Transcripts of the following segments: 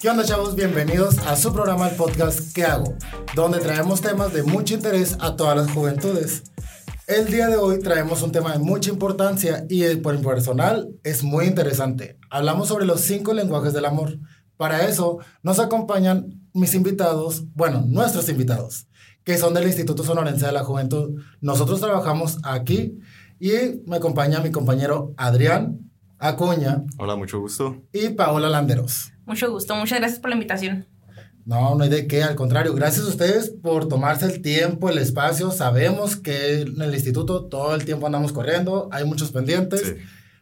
¿Qué onda, chavos? Bienvenidos a su programa, el podcast ¿Qué Hago?, donde traemos temas de mucho interés a todas las juventudes. El día de hoy traemos un tema de mucha importancia y por mi personal es muy interesante. Hablamos sobre los 5 lenguajes del amor. Para eso nos acompañan nuestros invitados, que son del Instituto Sonorense de la Juventud. Nosotros trabajamos aquí y me acompaña mi compañero Adrián Acuña. Hola, mucho gusto. Y Paola Landeros. Mucho gusto, muchas gracias por la invitación. No hay de qué, al contrario, gracias a ustedes por tomarse el tiempo, el espacio. Sabemos que en el instituto todo el tiempo andamos corriendo, hay muchos pendientes, sí.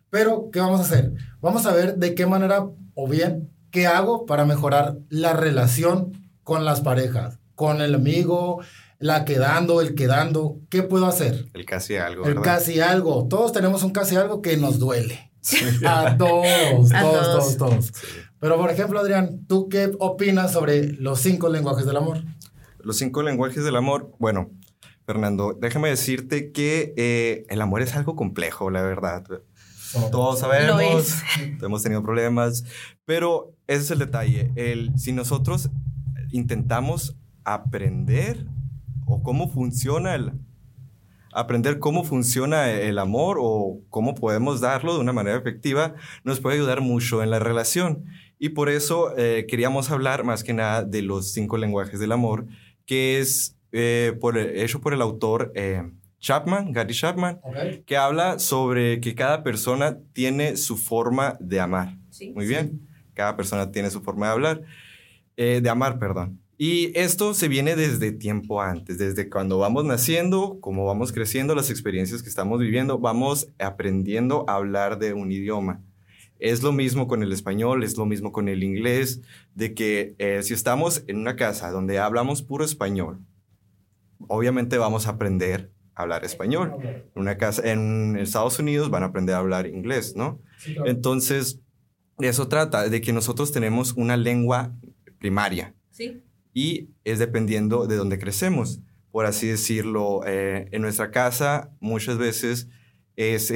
Pero ¿qué vamos a hacer? Vamos a ver de qué manera, o bien, ¿qué hago para mejorar la relación con las parejas? Con el amigo, el quedando, ¿qué puedo hacer? El casi algo, ¿verdad? El casi algo, todos tenemos un casi algo que nos duele. Sí. A todos. Sí. Pero, por ejemplo, Adrián, ¿tú qué opinas sobre los 5 lenguajes del amor? Los 5 lenguajes del amor, bueno, Fernando, déjame decirte que el amor es algo complejo, la verdad. Todos sabemos, hemos tenido problemas, pero ese es el detalle. Si nosotros intentamos aprender cómo funciona el amor o cómo podemos darlo de una manera efectiva, nos puede ayudar mucho en la relación. Y por eso queríamos hablar más que nada de los 5 lenguajes del amor, que es hecho por el autor Gary Chapman, okay, que habla sobre que cada persona tiene su forma de amar. ¿Sí? Muy bien, sí. Cada persona tiene su forma de amar. Y esto se viene desde tiempo antes, desde cuando vamos naciendo, como vamos creciendo, las experiencias que estamos viviendo, vamos aprendiendo a hablar de un idioma. Es lo mismo con el español, es lo mismo con el inglés, de que si estamos en una casa donde hablamos puro español, obviamente vamos a aprender a hablar español. Una casa en Estados Unidos van a aprender a hablar inglés, ¿no? Entonces, eso trata de que nosotros tenemos una lengua primaria. Sí. Y es dependiendo de dónde crecemos. Por así decirlo, en nuestra casa muchas veces es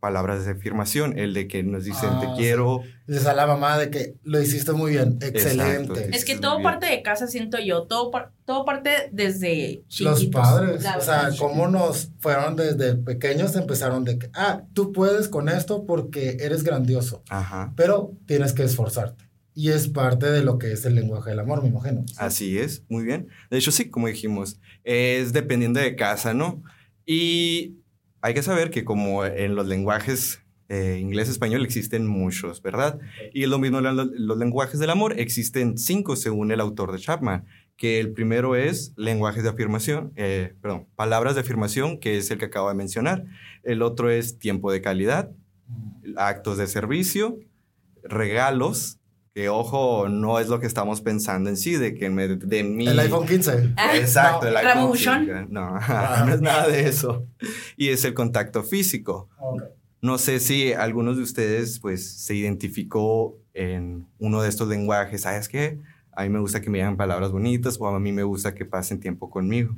palabras de afirmación, el de que nos dicen te quiero. Sí. Les a la mamá de que lo hiciste muy bien, excelente. Exacto, es que todo parte de casa, siento yo, todo parte desde chiquitos. Los padres, o sea, cómo nos fueron desde pequeños, empezaron de que, tú puedes con esto porque eres grandioso, ajá, pero tienes que esforzarte. Y es parte de lo que es el lenguaje del amor, me imagino. ¿Sí? Así es, muy bien. De hecho, sí, como dijimos, es dependiendo de casa, ¿no? Y hay que saber que como en los lenguajes inglés-español existen muchos, ¿verdad? Y lo mismo los lenguajes del amor, existen 5 según el autor de Chapman, que el primero es palabras de afirmación, que es el que acabo de mencionar. El otro es tiempo de calidad, actos de servicio, regalos, que, ojo, no es lo que estamos pensando en sí, de que de mí... El iPhone 15. Exacto, no. El iPhone 15. No es nada de eso. Y es el contacto físico. Okay. No sé si algunos de ustedes, pues, se identificó en uno de estos lenguajes. ¿Sabes qué? A mí me gusta que me digan palabras bonitas o a mí me gusta que pasen tiempo conmigo.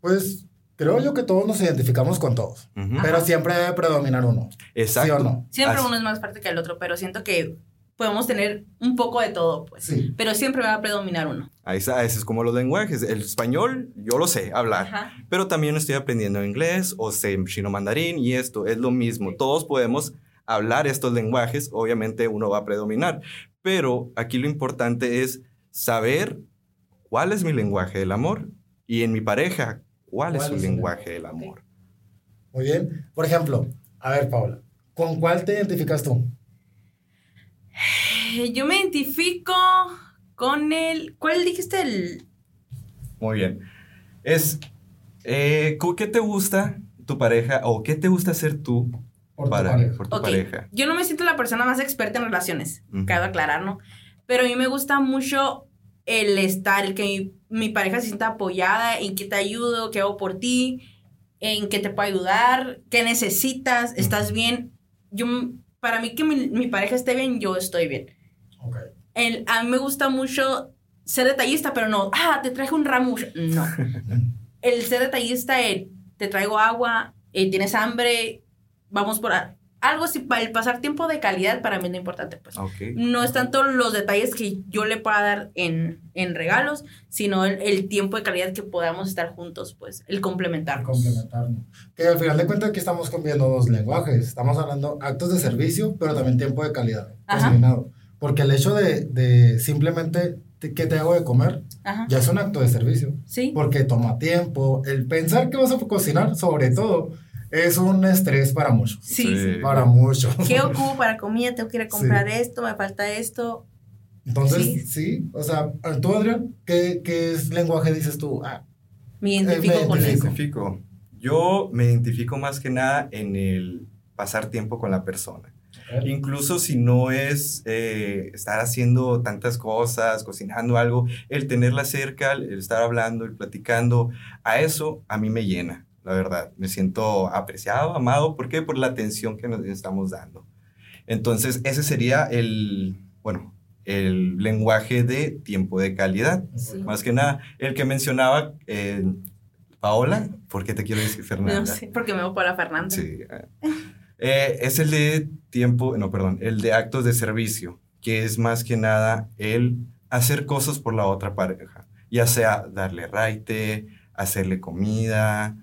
Pues... creo yo que todos nos identificamos con todos, uh-huh, pero siempre debe predominar uno. Exacto. ¿Sí o no? Siempre uno es más fuerte que el otro, pero siento que... podemos tener un poco de todo, pues. Sí. Pero siempre va a predominar uno. Ahí está, eso es como los lenguajes. El español, yo lo sé hablar. Ajá. Pero también estoy aprendiendo inglés o sé chino mandarín y esto es lo mismo. Sí. Todos podemos hablar estos lenguajes. Obviamente uno va a predominar. Pero aquí lo importante es saber cuál es mi lenguaje del amor y en mi pareja, cuál es su lenguaje del amor. Okay. Muy bien. Por ejemplo, a ver, Paola, ¿con cuál te identificas tú? Yo me identifico con el... ¿Cuál dijiste? Muy bien. Es... ¿qué te gusta tu pareja o qué te gusta hacer tú por tu pareja? Yo no me siento la persona más experta en relaciones, uh-huh, cabe aclarar, ¿no? Pero a mí me gusta mucho el estar, el que mi pareja se sienta apoyada, en qué te ayudo, qué hago por ti, en qué te puedo ayudar, qué necesitas, uh-huh, estás bien. Para mí que mi pareja esté bien, yo estoy bien. Okay. A mí me gusta mucho ser detallista, pero no, te traje un ramo. No. El ser detallista, te traigo agua, tienes hambre, vamos por... algo así, el pasar tiempo de calidad para mí es lo importante, pues. Okay. No es tanto los detalles que yo le pueda dar en regalos, sino el tiempo de calidad que podamos estar juntos, pues, el complementarnos. Que al final de cuentas aquí estamos cambiando dos lenguajes, estamos hablando actos de servicio, pero también tiempo de calidad. Porque el hecho de simplemente que te hago de comer, ajá, ya es un acto de servicio. Sí. Porque toma tiempo, el pensar que vas a cocinar, sobre todo, es un estrés para muchos. Sí, sí. Para muchos. ¿Qué ocupo para comida? Tengo que ir a comprar esto, me falta esto. Entonces, sí. O sea, tú, Adrián, ¿qué es lenguaje dices tú? Ah, me identifico con eso. Yo me identifico más que nada en el pasar tiempo con la persona. Okay. Incluso si no es estar haciendo tantas cosas, cocinando algo, el tenerla cerca, el estar hablando, el platicando, a eso a mí me llena. La verdad, me siento apreciado, amado. ¿Por qué? Por la atención que nos estamos dando. Entonces, ese sería el lenguaje de tiempo de calidad. Sí. Más que nada, el que mencionaba Paola. ¿Por qué te quiero decir Fernanda? No sé, porque me voy para Fernanda. Sí. Es el de el de actos de servicio, que es más que nada el hacer cosas por la otra pareja. Ya sea darle raite, hacerle comida,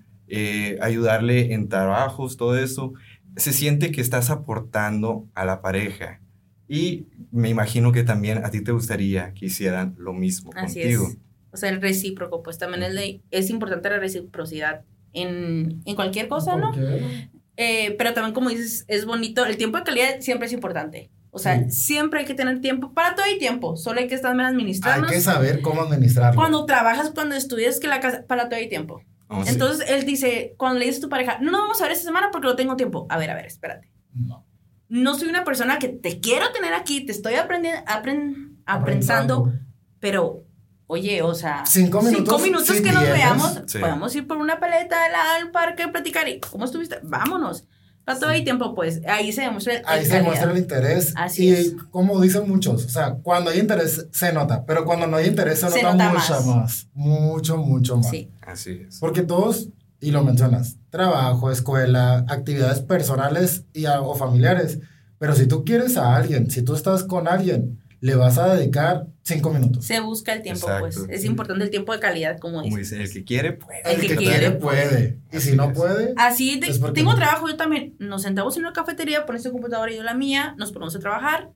ayudarle en trabajos, todo eso, se siente que estás aportando a la pareja. Y me imagino que también a ti te gustaría que hicieran lo mismo contigo. Así es. O sea, el recíproco, pues también es importante la reciprocidad en cualquier cosa, ¿no? Okay. Pero también, como dices, es bonito, el tiempo de calidad siempre es importante. O sea, siempre hay que tener tiempo. Para todo hay tiempo. Solo hay que estar bien administrando. Hay que saber cómo administrarlo. Cuando trabajas, cuando estudias, que la casa, para todo hay tiempo. Oh, entonces, él dice, cuando le dices a tu pareja, no vamos a ver esta semana porque no tengo tiempo. A ver, espérate. No soy una persona que te quiero tener aquí, te estoy aprendiendo, pero, oye, o sea, 5 minutos que nos veamos, podemos ir por una paleta al parque, platicar y, ¿cómo estuviste? Vámonos. Para todo hay tiempo, pues, ahí se demuestra el interés. Ahí se demuestra el interés. Así es. Como dicen muchos, o sea, cuando hay interés se nota, pero cuando no hay interés se nota mucho más. Mucho más. Sí. Así es. Porque todos, y lo mencionas, trabajo, escuela, actividades personales o familiares, pero si tú quieres a alguien, si tú estás con alguien, le vas a dedicar 5 minutos. Se busca el tiempo. Exacto. Pues, es importante el tiempo de calidad, como dice. El que quiere, puede. El que quiere, puede. Y si no puede... Así, tengo trabajo, yo también. Nos sentamos en una cafetería, pones tu computadora y yo la mía, nos ponemos a trabajar.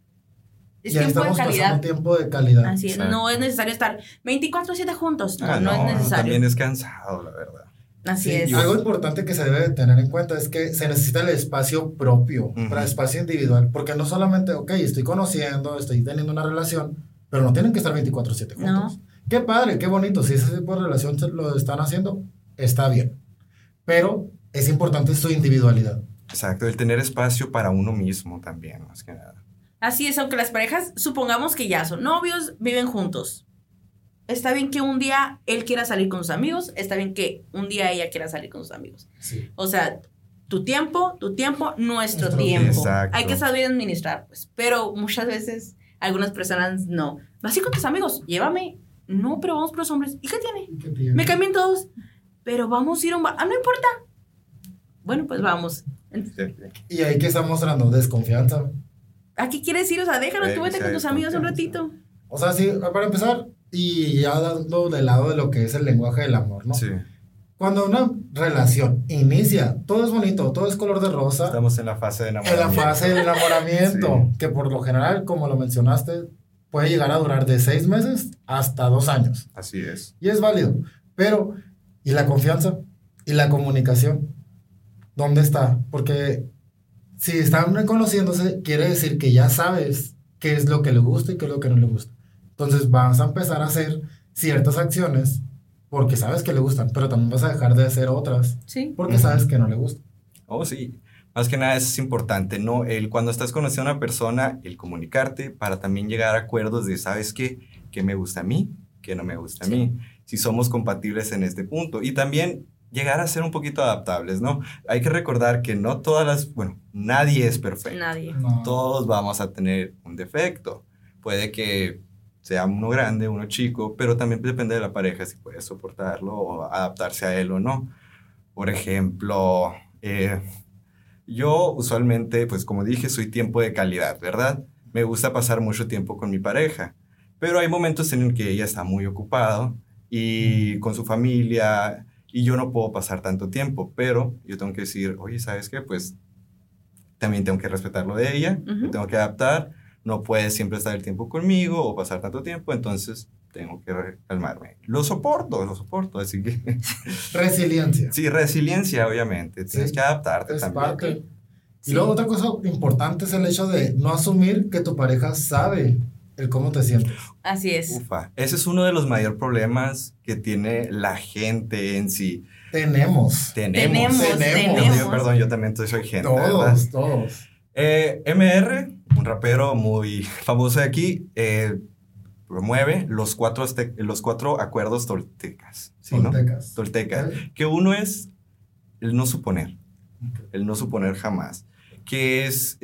Es tiempo de calidad. Tiempo de calidad. Así es, no es necesario estar 24/7 juntos. No es necesario. También es cansado, la verdad. Así es. Y algo importante que se debe tener en cuenta es que se necesita el espacio propio, para el espacio individual, porque no solamente, estoy conociendo, estoy teniendo una relación, pero no tienen que estar 24/7 juntos. No. Qué padre, qué bonito, si ese tipo de relación lo están haciendo, está bien, pero es importante su individualidad. Exacto, el tener espacio para uno mismo también, más que nada. Así es, aunque las parejas, supongamos que ya son novios, viven juntos. Está bien que un día él quiera salir con sus amigos, está bien que un día ella quiera salir con sus amigos. Sí. O sea, tu tiempo, nuestro tiempo. Exacto. Hay que saber administrar, pues. Pero muchas veces, algunas personas no. Vas a ir con tus amigos, llévame. No, pero vamos por los hombres. ¿Y qué tiene? Me cambian todos. Pero vamos a ir a un bar. Ah, no importa. Bueno, pues vamos. Y ahí que está mostrando desconfianza. ¿A qué quieres ir? O sea, déjalo, tú vete con tus amigos un ratito. O sea, sí, para empezar... Y ya dando de lado de lo que es el lenguaje del amor, ¿no? Sí. Cuando una relación inicia, todo es bonito, todo es color de rosa. Estamos en la fase de enamoramiento. Sí. Que por lo general, como lo mencionaste, puede llegar a durar de 6 meses hasta 2 años. Así es. Y es válido. Pero, ¿y la confianza? ¿Y la comunicación? ¿Dónde está? Porque si están reconociéndose, quiere decir que ya sabes qué es lo que le gusta y qué es lo que no le gusta. Entonces vas a empezar a hacer ciertas acciones porque sabes que le gustan, pero también vas a dejar de hacer otras porque sabes que no le gustan. Oh, sí. Más que nada eso es importante, ¿no? Cuando estás conociendo a una persona, el comunicarte para también llegar a acuerdos de, ¿sabes qué? ¿Qué me gusta a mí? ¿Qué no me gusta a mí? Si somos compatibles en este punto. Y también llegar a ser un poquito adaptables, ¿no? Hay que recordar que no todas las... Bueno, nadie es perfecto. Nadie. No. Todos vamos a tener un defecto. Puede que... sea uno grande, uno chico, pero también depende de la pareja si puede soportarlo o adaptarse a él o no. Por ejemplo, Yo usualmente, pues como dije, soy tiempo de calidad, ¿verdad? Me gusta pasar mucho tiempo con mi pareja, pero hay momentos en el que ella está muy ocupada y con su familia y yo no puedo pasar tanto tiempo, pero yo tengo que decir, oye, ¿sabes qué? Pues también tengo que respetar lo de ella, me tengo que adaptar, no puede siempre estar el tiempo conmigo o pasar tanto tiempo, entonces tengo que calmarme. Lo soporto, así que... Resiliencia. Sí, resiliencia, obviamente. Tienes que adaptarte es también. Parte. Y luego otra cosa importante es el hecho de no asumir que tu pareja sabe el cómo te sientes. Así es. Ufa, ese es uno de los mayores problemas que tiene la gente en sí. Tenemos. Perdón, yo también soy gente. Todos. MR, un rapero muy famoso de aquí, promueve los cuatro acuerdos toltecas. ¿Sí, toltecas? ¿No? Toltecas. ¿Sí? Que uno es el no suponer. Okay. El no suponer jamás. Que es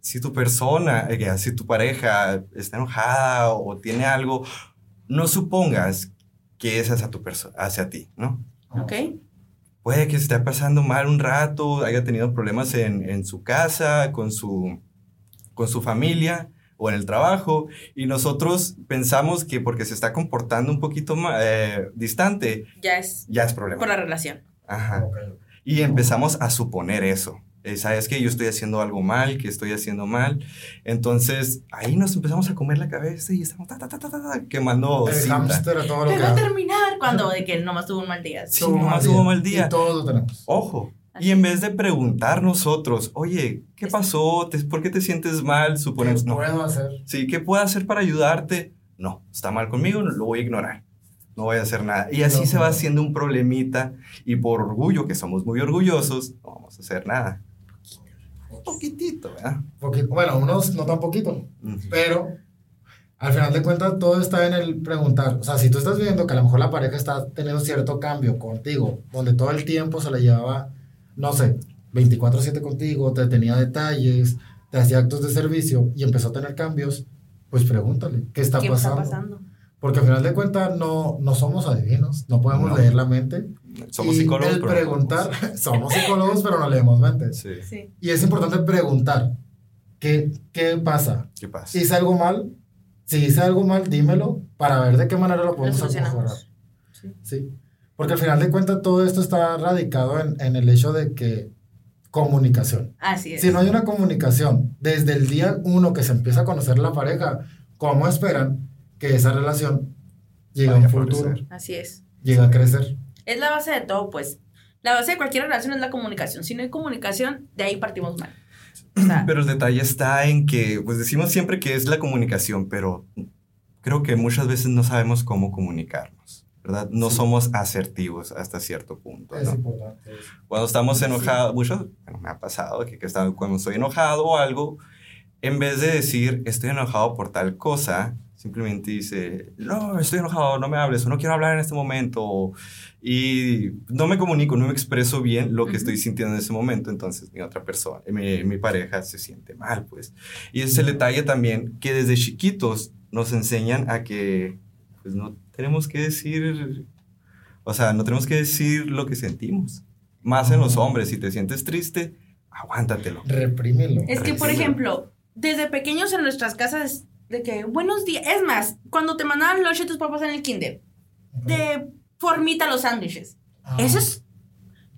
si tu persona, si tu pareja está enojada o tiene algo, no supongas que es hacia ti, ¿no? Ok. Puede que se esté pasando mal un rato, haya tenido problemas en su casa, con su familia o en el trabajo, y nosotros pensamos que porque se está comportando un poquito más, distante, ya es problema. Por la relación. Ajá. Okay. Y empezamos a suponer eso. ¿Sabes qué? Yo estoy haciendo algo mal, que estoy haciendo mal. Entonces, ahí nos empezamos a comer la cabeza y estamos quemando cinta. Pero va a terminar cuando de que nomás tuvo un mal día. Sí, nomás tuvo un mal día. Y todos lo tenemos. Ojo. Así. Y en vez de preguntar nosotros, oye, ¿qué pasó? ¿Por qué te sientes mal? Suponemos, ¿qué puedo hacer? Sí, ¿qué puedo hacer para ayudarte? No, está mal conmigo, lo voy a ignorar. No voy a hacer nada. Y así se va haciendo un problemita. Y por orgullo, que somos muy orgullosos, no vamos a hacer nada. Poquitito, ¿verdad? Bueno, unos no tan poquito. Uh-huh. Pero al final de cuentas todo está en el preguntar. O sea, si tú estás viendo que a lo mejor la pareja está teniendo cierto cambio contigo, donde todo el tiempo se le llevaba, no sé, 24/7 contigo, te tenía detalles, te hacía actos de servicio y empezó a tener cambios, pues pregúntale, ¿qué está pasando? Porque al final de cuentas no somos adivinos, no podemos leer la mente. Somos psicólogos, el preguntar, somos psicólogos, pero no leemos mente. Sí. Y es importante preguntar, ¿qué pasa? ¿Hice algo mal? Si hice algo mal, dímelo, para ver de qué manera lo podemos mejorar. Sí. Porque al final de cuentas todo esto está radicado en el hecho de que comunicación. Así es. Si no hay una comunicación, desde el día uno que se empieza a conocer la pareja, ¿cómo esperan que esa relación llegue a un futuro? Así es. Llega a crecer. Es la base de todo, pues. La base de cualquier relación es la comunicación. Si no hay comunicación, de ahí partimos mal. O sea, pero el detalle está en que, pues decimos siempre que es la comunicación, pero creo que muchas veces no sabemos cómo comunicarnos, ¿verdad? No somos asertivos hasta cierto punto, ¿no? Es importante. Cuando estamos enojados, me ha pasado que cuando estoy enojado o algo, en vez de decir, estoy enojado por tal cosa, simplemente dice, no, estoy enojado, no me hables, o no quiero hablar en este momento, y no me comunico, no me expreso bien lo que estoy sintiendo en ese momento, entonces mi pareja se siente mal, pues. Y ese es el detalle también, que desde chiquitos nos enseñan a que, pues, no tenemos que decir lo que sentimos, más en los hombres. Si te sientes triste, aguántatelo. Reprímelo. Es que, por ejemplo, desde pequeños en nuestras casas, de que, buenos días. Es más, cuando te mandaban lunch tus papás en el kinder, de formita los sándwiches. Eso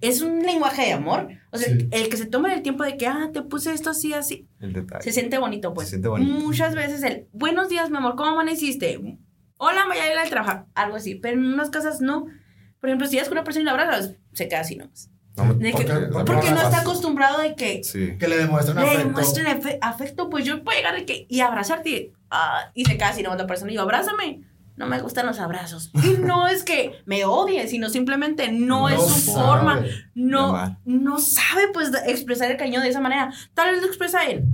es un lenguaje de amor. O sea, el que se toma el tiempo de que, te puse esto así, así. El detalle. Se siente bonito, pues. Muchas veces buenos días, mi amor, ¿cómo amaneciste? Hola, voy a ir al trabajo. Algo así. Pero en unas casas no. Por ejemplo, si das con una persona y la abrazas, se queda así nomás. Porque no está acostumbrado de que... Sí. Que le demuestren afecto. Pues yo puedo llegar y abrazarte. Y se casi no otra persona y yo, abrázame. No me gustan los abrazos. Y no es que me odie, sino simplemente no es su forma. No sabe, pues, expresar el cariño de esa manera. Tal vez lo expresa él.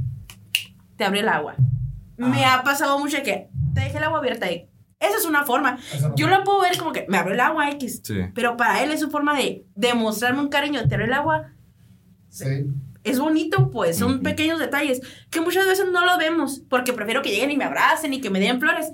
Te abre el agua. Me ha pasado mucho que te dejé el agua abierta ahí. Esa es una forma. Yo la puedo ver como que me abrió el agua X. Sí. Pero para él es su forma de demostrarme un cariño. Te abrió el agua. Sí. Es bonito, pues. Son pequeños detalles que muchas veces no lo vemos. Porque prefiero que lleguen y me abracen y que me den flores.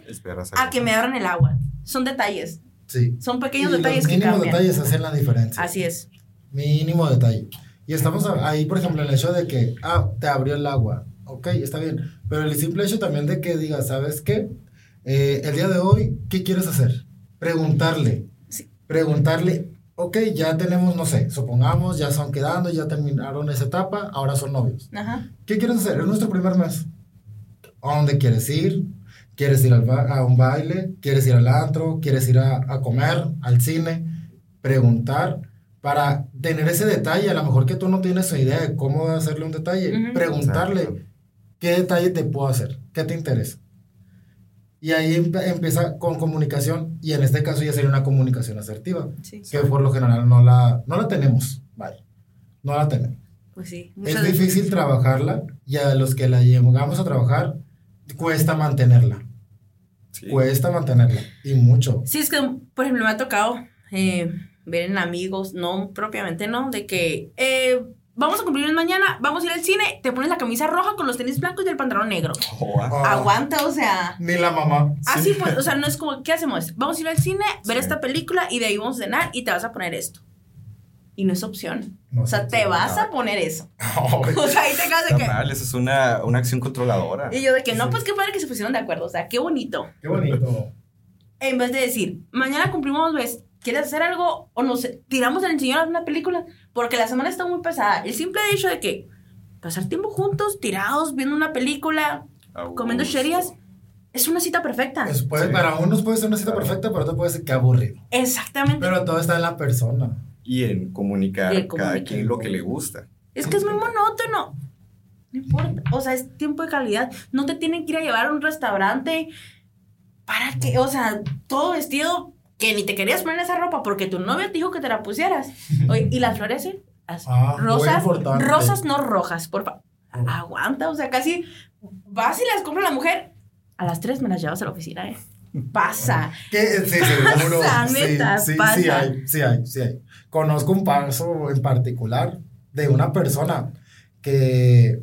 A que me abran el agua. Son detalles. Sí. Son pequeños detalles que cambian. Mínimos detalles hacen la diferencia. Así es. Mínimo detalle. Y estamos ahí, por ejemplo, el hecho de que, te abrió el agua. Ok, está bien. Pero el simple hecho también de que digas, ¿sabes qué? El día de hoy, ¿qué quieres hacer? Preguntarle. Sí. Preguntarle, ok, ya tenemos, no sé, supongamos, ya están quedando, ya terminaron esa etapa, ahora son novios. Ajá. ¿Qué quieres hacer? Es nuestro primer mes. ¿A dónde quieres ir? ¿Quieres ir a un baile? ¿Quieres ir al antro? ¿Quieres ir a comer? ¿Al cine? Preguntar para tener ese detalle. A lo mejor que tú no tienes una idea de cómo hacerle un detalle. Uh-huh. Preguntarle, exacto, ¿qué detalle te puedo hacer? ¿Qué te interesa? Y ahí empieza con comunicación, y en este caso ya sería una comunicación asertiva, sí, que por lo general no la tenemos, vale, no la tenemos. Pues sí. Es difícil trabajarla, y a los que la llegamos a trabajar, cuesta mantenerla, sí, cuesta mantenerla, y mucho. Sí, es que, por ejemplo, me ha tocado ver en amigos, no propiamente, no, de que vamos a cumplir mañana, vamos a ir al cine, te pones la camisa roja con los tenis blancos y el pantalón negro. Aguanta, o sea. Ni la mamá. Así pues, o sea, no es como, ¿qué hacemos? Vamos a ir al cine, ver esta película y de ahí vamos a cenar y te vas a poner esto. Y no es opción. No, o sea, te vas a poner eso. O sea, ahí te quedas de que... mal, eso es una acción controladora. Y yo de que, no, pues qué padre que se pusieron de acuerdo, o sea, qué bonito. Qué bonito. En vez de decir, mañana cumplimos, ¿ves? ¿Quieres hacer algo? O nos tiramos en el señor a una película, porque la semana está muy pesada. El simple hecho de que pasar tiempo juntos, tirados, viendo una película, comiendo cherías, es una cita perfecta. Para unos puede ser una cita perfecta, para otros puede ser que aburrido. Exactamente. Pero todo está en la persona. Y en comunicar cada quien lo que le gusta. Es que es muy monótono. No importa. O sea, es tiempo de calidad. No te tienen que ir a llevar a un restaurante para que, o sea, todo vestido... que ni te querías poner esa ropa porque tu novio te dijo que te la pusieras. Oye, y las flores, rosas no rojas, por favor. Aguanta, o sea, casi vas y las compra la mujer. A las 3 me las llevas a la oficina, ¿eh? Pasa. Pasa, neta, pasa. Sí hay. Conozco un caso en particular de una persona que...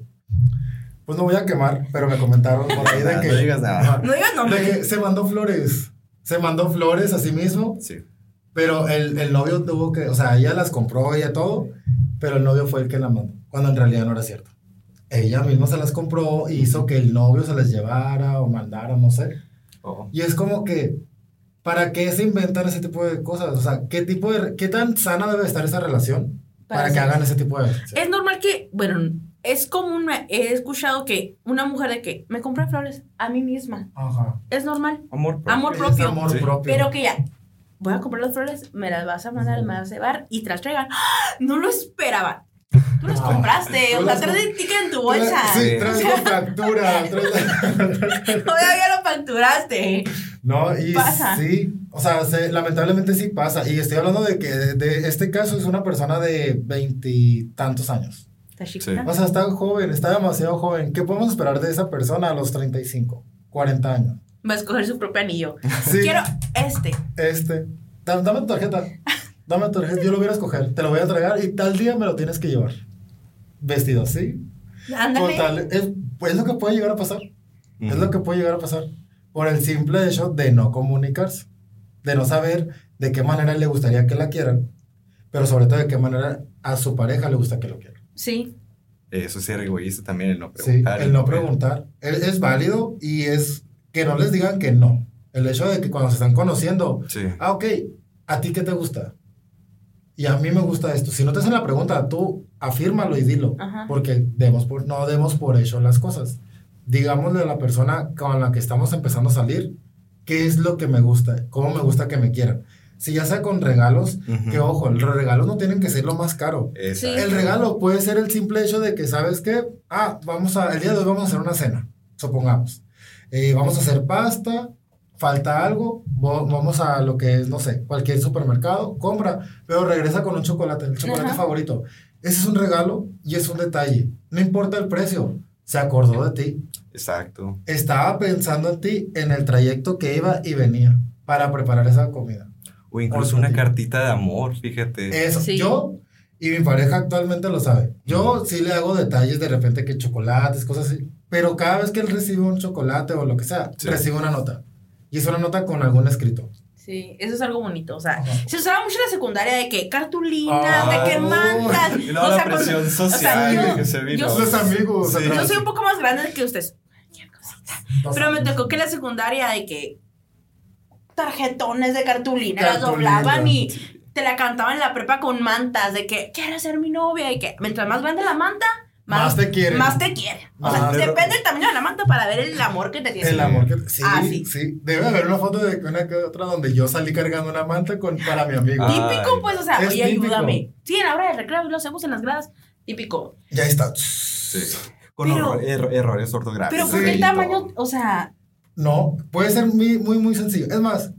pues no voy a quemar, pero me comentaron por ahí de que... no digas nada. No digas nombre. De que se mandó flores. Se mandó flores a sí mismo, sí, pero el novio tuvo que, o sea, ella las compró, ella todo, pero el novio fue el que la mandó, cuando en realidad no era cierto. Ella misma se las compró e hizo que el novio se las llevara o mandara, no sé. Y es como que, ¿para qué se inventan ese tipo de cosas? O sea, ¿qué tan sana debe estar esa relación para que hagan ese tipo de cosas? Es normal que, bueno... es común, he escuchado que una mujer de que me compré flores a mí misma. Ajá. Es normal. Amor propio. Pero que ya, voy a comprar las flores, me las vas a mandar, me las vas a llevar y te las traigan. ¡Ah! No lo esperaba. Tú las compraste, o sea, traes el ticket en tu bolsa. Sí, traes la factura. Todavía lo facturaste. No, y pasa. Sí, o sea, lamentablemente sí pasa. Y estoy hablando de que de este caso es una persona de 20 y tantos años. Sí. O sea, está joven, está demasiado joven. ¿Qué podemos esperar de esa persona a los 35, 40 años? Va a escoger su propio anillo. Sí. Quiero este. Dame tu tarjeta, yo lo voy a escoger. Te lo voy a entregar y tal día me lo tienes que llevar. Vestido así. Ándale. Es lo que puede llegar a pasar. Uh-huh. Es lo que puede llegar a pasar. Por el simple hecho de no comunicarse. De no saber de qué manera le gustaría que la quieran. Pero sobre todo de qué manera a su pareja le gusta que lo quieran. Sí. Eso es ser egoísta también, el no preguntar. Sí, el no preguntar. Es válido y es que no les digan que no. El hecho de que cuando se están conociendo, sí, ok, ¿a ti qué te gusta? Y a mí me gusta esto. Si no te hacen la pregunta, tú afírmalo y dilo. Ajá. Porque no demos por hecho las cosas. Digámosle a la persona con la que estamos empezando a salir, ¿qué es lo que me gusta? ¿Cómo me gusta que me quieran? Si ya sea con regalos, uh-huh, que ojo, los regalos no tienen que ser lo más caro. Sí. El regalo puede ser el simple hecho de que, ¿sabes qué? El día de hoy vamos a hacer una cena, supongamos. Vamos a hacer pasta, falta algo, vamos a lo que es, no sé, cualquier supermercado, compra, pero regresa con un chocolate, el chocolate, uh-huh, favorito. Ese es un regalo y es un detalle. No importa el precio, se acordó de ti. Exacto. Estaba pensando en ti en el trayecto que iba y venía para preparar esa comida. O incluso una cartita de amor, fíjate. Eso, sí. Yo y mi pareja actualmente lo sabe. Yo sí le hago detalles de repente, que chocolates, cosas así. Pero cada vez que él recibe un chocolate o lo que sea, sí, recibe una nota. Y es una nota con algún escrito. Sí, eso es algo bonito, o sea, se usaba mucho en la secundaria de que cartulinas, de que mantas, no, o sea, la presión con, social, o sea, que se vino. Yo, amigos, sí, yo soy un poco más grande que ustedes, pero me tocó que en la secundaria de que tarjetones de cartulina, las doblaban y te la cantaban en la prepa con mantas, de que quiero ser mi novia, y que mientras más grande la manta, más te quiere. Más te quiere. O sea, depende del tamaño de la manta para ver el amor que te tiene. El amor que te... Sí, sí. Debe haber una foto de una que otra donde yo salí cargando una manta para mi amigo. Típico, pues, o sea, oye, ayúdame. Sí, en la hora del recreo lo hacemos en las gradas. Típico. Ya está. Sí. Con errores ortográficos. Pero porque el tamaño, o sea... No, puede ser muy, muy, muy sencillo. Es más,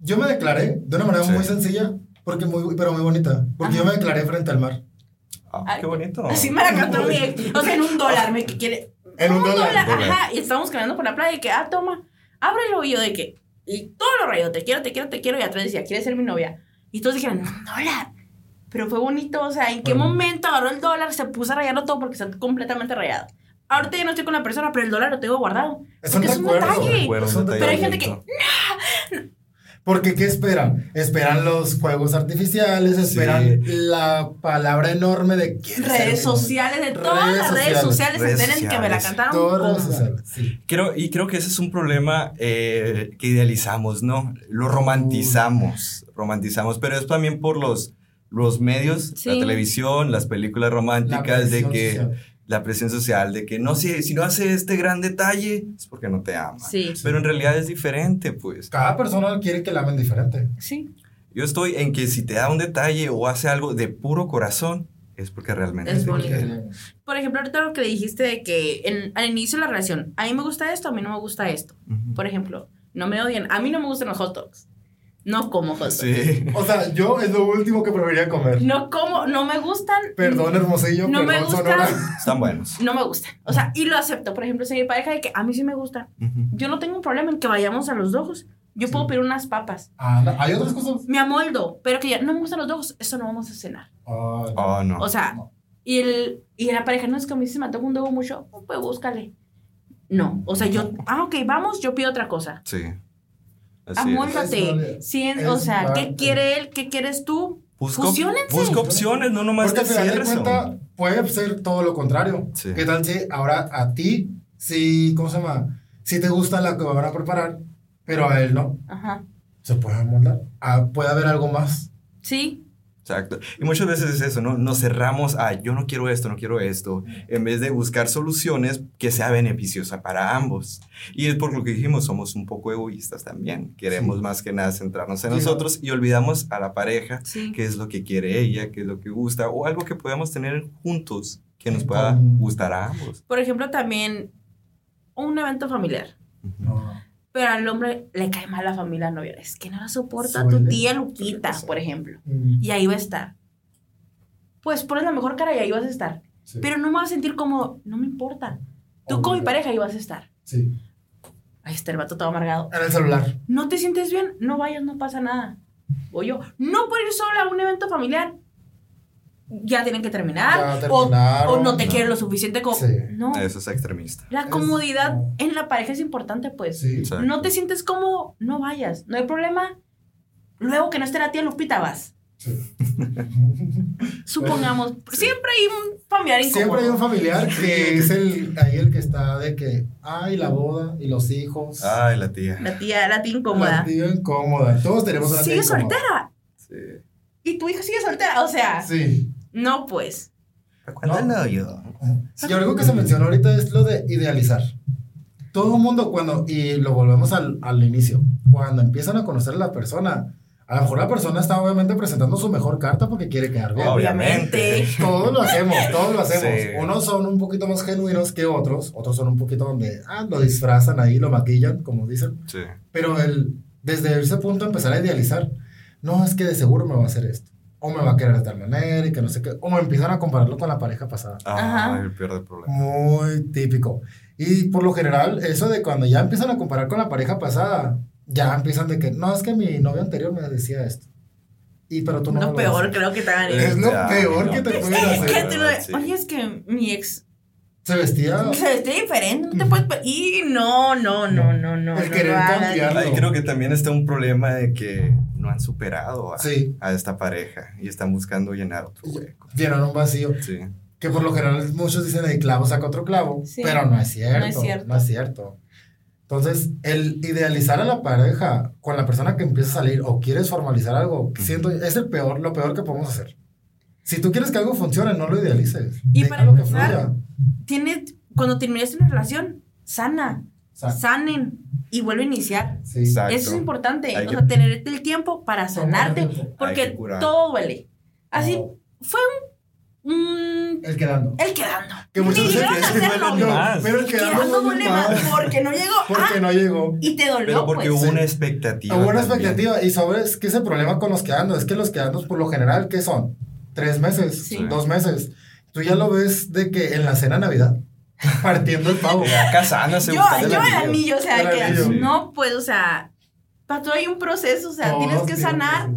yo me declaré de una manera muy sencilla, porque muy bonita. Porque yo me declaré frente al mar. Ay, qué bonito. Así me la cantó mi ex. O sea, en $1 me quiere. En $1. Ajá. Y estábamos caminando por la playa y que, toma, ábrelo. Y yo de que, y todo lo rayo, te quiero, te quiero, te quiero. Y atrás decía, ¿quieres ser mi novia? Y todos dijeron, $1. Pero fue bonito. O sea, ¿en qué momento agarró el $1? Se puso a rayarlo todo porque está completamente rayado. Ahorita ya no estoy con la persona, pero el $1 lo tengo guardado. Es un detalle. Pero hay gente que, no. Porque, ¿qué esperan? Esperan los juegos artificiales, esperan la palabra enorme de... Redes sociales, de todas las redes sociales, enteren que me la cantaron. Todas las redes sociales, sí. Creo que ese es un problema que idealizamos, ¿no? Lo romantizamos, pero es también por los medios, sí, la televisión, las películas románticas, de que... Social. La presión social de que no, si no hace este gran detalle, es porque no te ama. Sí. Pero en realidad es diferente, pues. Cada persona quiere que la amen diferente. Sí. Yo estoy en que si te da un detalle o hace algo de puro corazón, es porque realmente es bonito. Por ejemplo, ahorita lo que le dijiste de que al inicio de la relación, a mí me gusta esto, a mí no me gusta esto. Uh-huh. Por ejemplo, no me odian, a mí no me gustan los hot dogs. No como hot dogs. Sí. O sea, yo es lo último que preferiría comer. No como, no me gustan. Perdón, Hermosillo, no me gustan. Sonora. Están buenos. No me gustan. O sea, y lo acepto. Por ejemplo, soy mi pareja de que a mí sí me gusta. Uh-huh. Yo no tengo un problema en que vayamos a los dojos. Yo puedo pedir unas papas. ¿Hay otras cosas? Me amoldo, pero que ya no me gustan los dojos, eso no vamos a cenar. No. O sea, no. Y la pareja no es que a mí se me antoja un dogo mucho, pues búscale. No, o sea, yo, ok, vamos, yo pido otra cosa. Sí. Amórdate, o sea, ¿qué quiere él? ¿Qué quieres tú? Busca opciones, no nomás te cierres. Porque te das cuenta, puede ser todo lo contrario. Sí. ¿Qué tal si ahora a ti, cómo se llama? Si te gusta la que van a preparar, pero a él no. Ajá. Se puede amoldar. Puede haber algo más. Sí. Exacto. Y muchas veces es eso, ¿no? Nos cerramos yo no quiero esto, no quiero esto, en vez de buscar soluciones que sea beneficiosa para ambos. Y es por lo que dijimos, somos un poco egoístas también. Queremos más que nada centrarnos en nosotros y olvidamos a la pareja, qué es lo que quiere ella, qué es lo que gusta, o algo que podamos tener juntos que nos pueda gustar a ambos. Por ejemplo, también un evento familiar. Pero al hombre le cae mal la familia novia. Es que no la soporta tu tía Luquita, por ejemplo. Y ahí va a estar. Pues pones la mejor cara y ahí vas a estar. Sí. Pero no me vas a sentir como, no me importa. Tú con mi pareja ahí vas a estar. Sí. Ahí está el vato todo amargado. En el celular. ¿No te sientes bien? No vayas, no pasa nada. Voy yo. No puedo ir sola a un evento familiar. Ya tienen que terminar. O no te quieren lo suficiente como... Sí. No. Eso es extremista. La comodidad en la pareja es importante, pues. Sí. No te sientes cómodo, no vayas. No hay problema. Luego que no esté la tía Lupita, vas. Sí. Supongamos. Siempre hay un familiar incómodo. Siempre hay un familiar que es el que está de que... Ay, la boda y los hijos. Ay, la tía. La tía incómoda. La tía incómoda. Todos tenemos una tía incómoda. ¿Sigue soltera? Sí. Y tu hija sigue soltera, o sea... Sí. No, pues. ¿Cuándo no ayudó? Y algo que se menciona ahorita es lo de idealizar. Todo el mundo y lo volvemos al inicio, cuando empiezan a conocer a la persona, a lo mejor la persona está obviamente presentando su mejor carta porque quiere quedar bien. Obviamente. Todos lo hacemos. Sí. Unos son un poquito más genuinos que otros son un poquito donde, lo disfrazan ahí, lo maquillan, como dicen. Sí. Pero desde ese punto empezar a idealizar, no, es que de seguro me va a hacer esto. O me va a querer de tal manera y que no sé qué. O me empiezan a compararlo con la pareja pasada. Ahí pierde el problema. Muy típico. Y por lo general, eso de cuando ya empiezan a comparar con la pareja pasada, ya empiezan de que, no, es que mi novio anterior me decía esto. Pero tú no lo peor, creo que te hagan. Es lo peor que te pueden hacer. Oye, es que mi ex Se vestía diferente, no te puedes... Y no. El querer cambiarlo. Y creo que también está un problema de que no han superado a esta pareja y están buscando llenar otro hueco. Llenar un vacío. Sí. Que por lo general muchos dicen, el clavo saca otro clavo, pero no es cierto. Entonces, el idealizar a la pareja con la persona que empieza a salir o quieres formalizar algo, siento, es lo peor que podemos hacer. Si tú quieres que algo funcione, no lo idealices. Y para empezar, cuando termines una relación, sanen y vuelve a iniciar. Sí. Eso es importante. Hay tener el tiempo para sanarte, porque todo duele. Así fue El quedando. Que muchas veces duele más. Pero el quedando duele más porque no llegó. Y te dolió. Pero porque hubo una expectativa. Y sabes que ese problema con los quedando es que los quedandos, por lo general, ¿qué son? 3 meses, 2 meses. Tú ya lo ves de que en la cena de Navidad, partiendo el pavo. Casándose. Yo el anillo, o sea, no puedo, o sea, para todo hay un proceso, o sea, tienes que sanar,